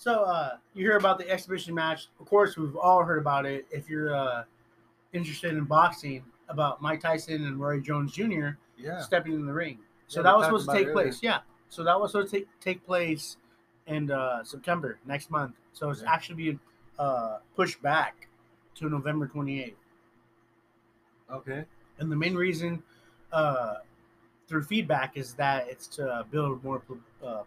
So you hear about the exhibition match. Of course, we've all heard about it. If you're interested in boxing, about Mike Tyson and Roy Jones Jr. Yeah. Stepping in the ring. So that was supposed to take place. Yeah. So that was supposed to take place in September, next month. So it's actually being pushed back to November 28th. Okay. And the main reason through feedback is that it's to build more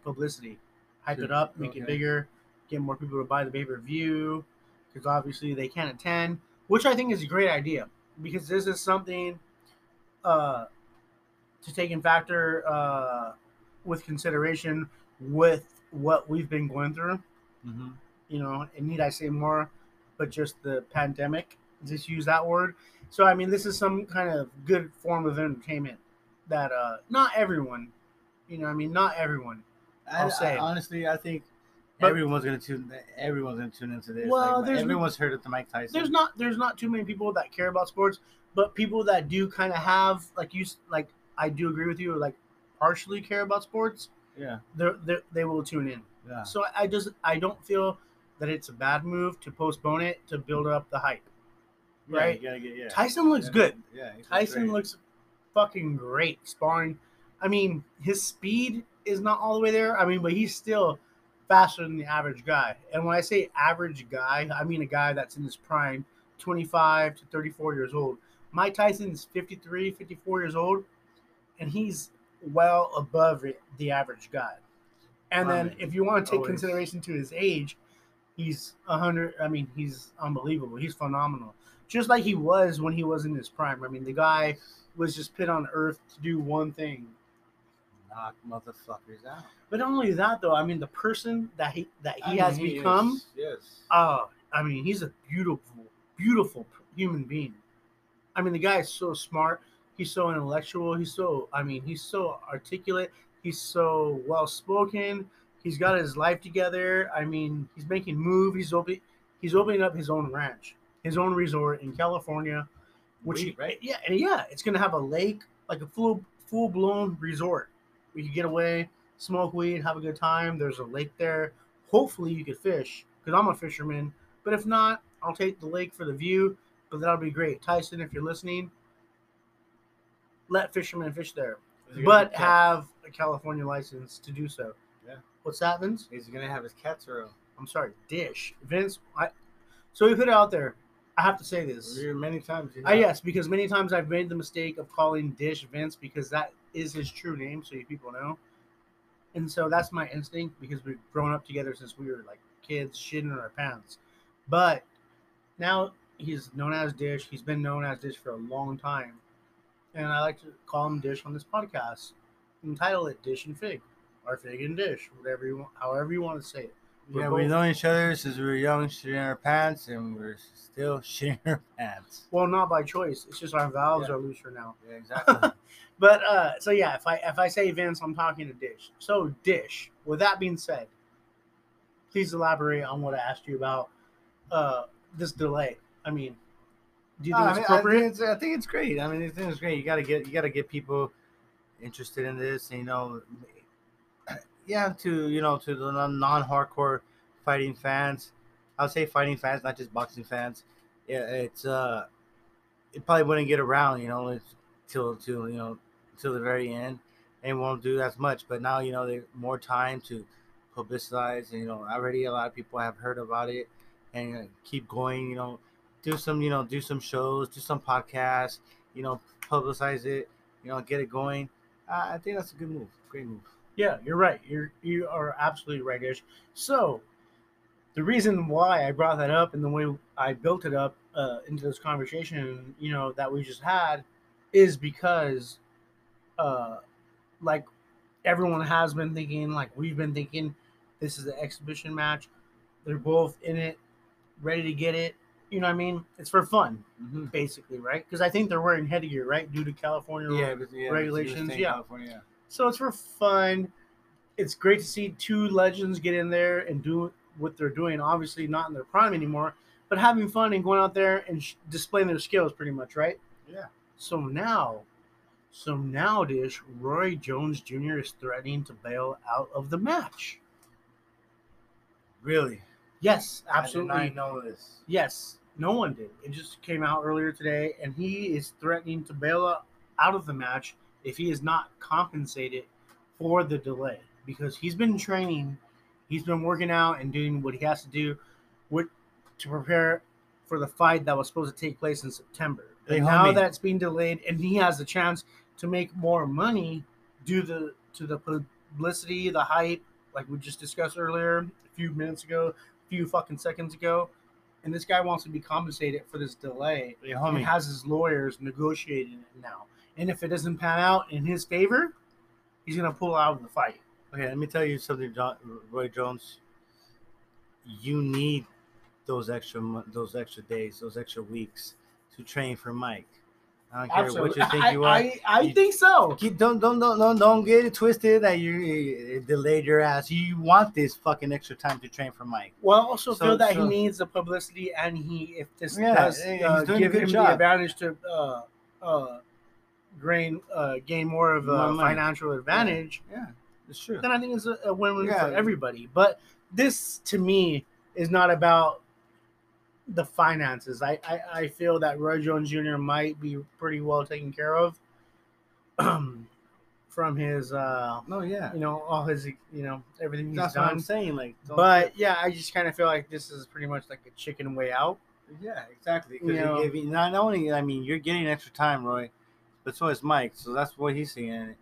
publicity. Hype it up, make it bigger, get more people to buy the pay-per-view, because obviously they can't attend, which I think is a great idea, because this is something to take in factor with consideration with what we've been going through. Mm-hmm. You know, and need I say more, but just the pandemic, just use that word. So, I mean, this is some kind of good form of entertainment that not everyone, you know, I mean, not everyone. Honestly, I think everyone's gonna tune into this. Well, like, everyone's heard of the Mike Tyson. There's not too many people that care about sports, but people that do kind of have I do agree with you, like partially care about sports. Yeah, they will tune in. Yeah. So I don't feel that it's a bad move to postpone it to build up the hype. Right? Yeah, Tyson looks good. Yeah, Tyson looks fucking great sparring. I mean, his speed is not all the way there. I mean, but he's still faster than the average guy. And when I say average guy, I mean a guy that's in his prime, 25 to 34 years old. Mike Tyson is 53, 54 years old, and he's well above the average guy. And then if you want to take consideration to his age, he's 100. I mean, he's unbelievable. He's phenomenal. Just like he was when he was in his prime. I mean, the guy was just put on earth to do one thing. Knock motherfuckers out. But not only that, though. I mean, the person that he become. Yes. I mean, he's a beautiful, beautiful human being. I mean, the guy is so smart. He's so intellectual. He's so articulate. He's so well spoken. He's got his life together. I mean, he's making moves. He's opening up his own ranch, his own resort in California, which it's gonna have a lake, like a full blown resort. We could get away, smoke weed, have a good time. There's a lake there. Hopefully you could fish, because I'm a fisherman. But if not, I'll take the lake for the view. But that'll be great. Tyson, if you're listening, let fishermen fish there. But have a California license to do so. Yeah. What's that, Vince? He's going to have his cat's row. I'm sorry, Dish. Vince, so we put it out there. I have to say this. Many times. Yes, because many times I've made the mistake of calling Dish Vince, because that is his true name, so you people know. And so that's my instinct, because we've grown up together since we were like kids shitting in our pants. But now he's known as Dish. He's been known as Dish for a long time. And I like to call him Dish on this podcast. Entitle it Dish and Fig, or Fig and Dish, whatever you want, however you want to say it. Yeah, we've known each other since we were young, shitting our pants, and we're still shitting our pants. Well, not by choice. It's just our valves are looser now. Yeah, exactly. But so yeah, if I say Vince, I'm talking to Dish. So Dish, with that being said, please elaborate on what I asked you about this delay. I mean, do you think it's appropriate? I think it's great. I mean, I think it's great. You gotta get people interested in this, and, you know. Yeah, to the non-hardcore fighting fans. I would say fighting fans, not just boxing fans. Yeah, it's it probably wouldn't get around, till the very end, and won't do as much. But now, they have more time to publicize. And, already a lot of people have heard about it, and keep going. Do some shows, do some podcasts. Publicize it. Get it going. I think that's a good move. Great move. Yeah, you're right. You are absolutely right, Dish. So, the reason why I brought that up and the way I built it up into this conversation, that we just had, is because, like, everyone has been thinking, like we've been thinking, this is an exhibition match. They're both in it, ready to get it. You know what I mean? It's for fun, basically, right? Because I think they're wearing headgear, right, due to California regulations. California. So it's for fun. It's great to see two legends get in there and do what they're doing. Obviously not in their prime anymore, but having fun and going out there and displaying their skills pretty much, right? Yeah. So now, Dish, Roy Jones Jr. is threatening to bail out of the match. Really? Yes, absolutely. I did not know this. Yes, no one did. It just came out earlier today, and he is threatening to bail out of the match if he is not compensated for the delay, because he's been training, he's been working out and doing what he has to do to prepare for the fight that was supposed to take place in September. And now that's being delayed, and he has the chance to make more money due to the publicity, the hype, like we just discussed earlier a few minutes ago, a few fucking seconds ago. And this guy wants to be compensated for this delay. Hey, homie. He has his lawyers negotiating it now. And if it doesn't pan out in his favor, he's going to pull out of the fight. Okay, let me tell you something, Roy Jones. You need those extra days, those extra weeks to train for Mike. I don't care what you think you are. I think so. Don't get it twisted that you delayed your ass. You want this fucking extra time to train for Mike. Well, I also feel that he needs the publicity, and if this does give him the advantage to gain more of a financial advantage. Yeah, it's true. Then I think it's a win-win for everybody. But this, to me, is not about the finances. I feel that Roy Jones Jr. might be pretty well taken care of from his all his everything he's done. That's what I'm saying. I just kind of feel like this is pretty much like a chicken way out. Yeah, exactly. Not only you're getting extra time, Roy, but so is Mike. So that's what he's seeing in it.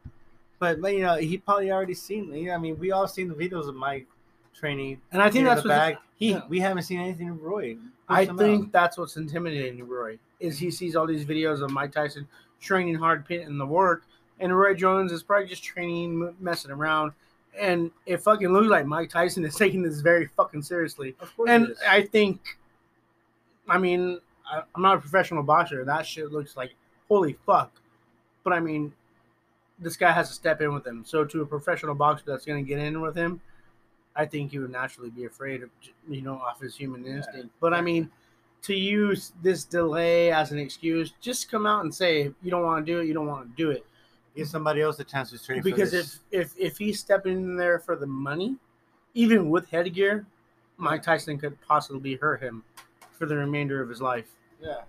But he probably already seen. We all seen the videos of Mike training, and I think that's what we haven't seen anything of Roy. I think that's what's intimidating Roy, is he sees all these videos of Mike Tyson training hard, putting the work, and Roy Jones is probably just training, messing around, and it fucking looks like Mike Tyson is taking this very fucking seriously. Of course, and I think, I'm not a professional boxer. That shit looks like holy fuck, but this guy has to step in with him. So to a professional boxer that's going to get in with him, I think he would naturally be afraid of, off his human instinct. But to use this delay as an excuse, just come out and say, if you don't want to do it, you don't want to do it. Give somebody else a chance to train. Because if he's stepping in there for the money, even with headgear, Mike Tyson could possibly hurt him for the remainder of his life. Yeah.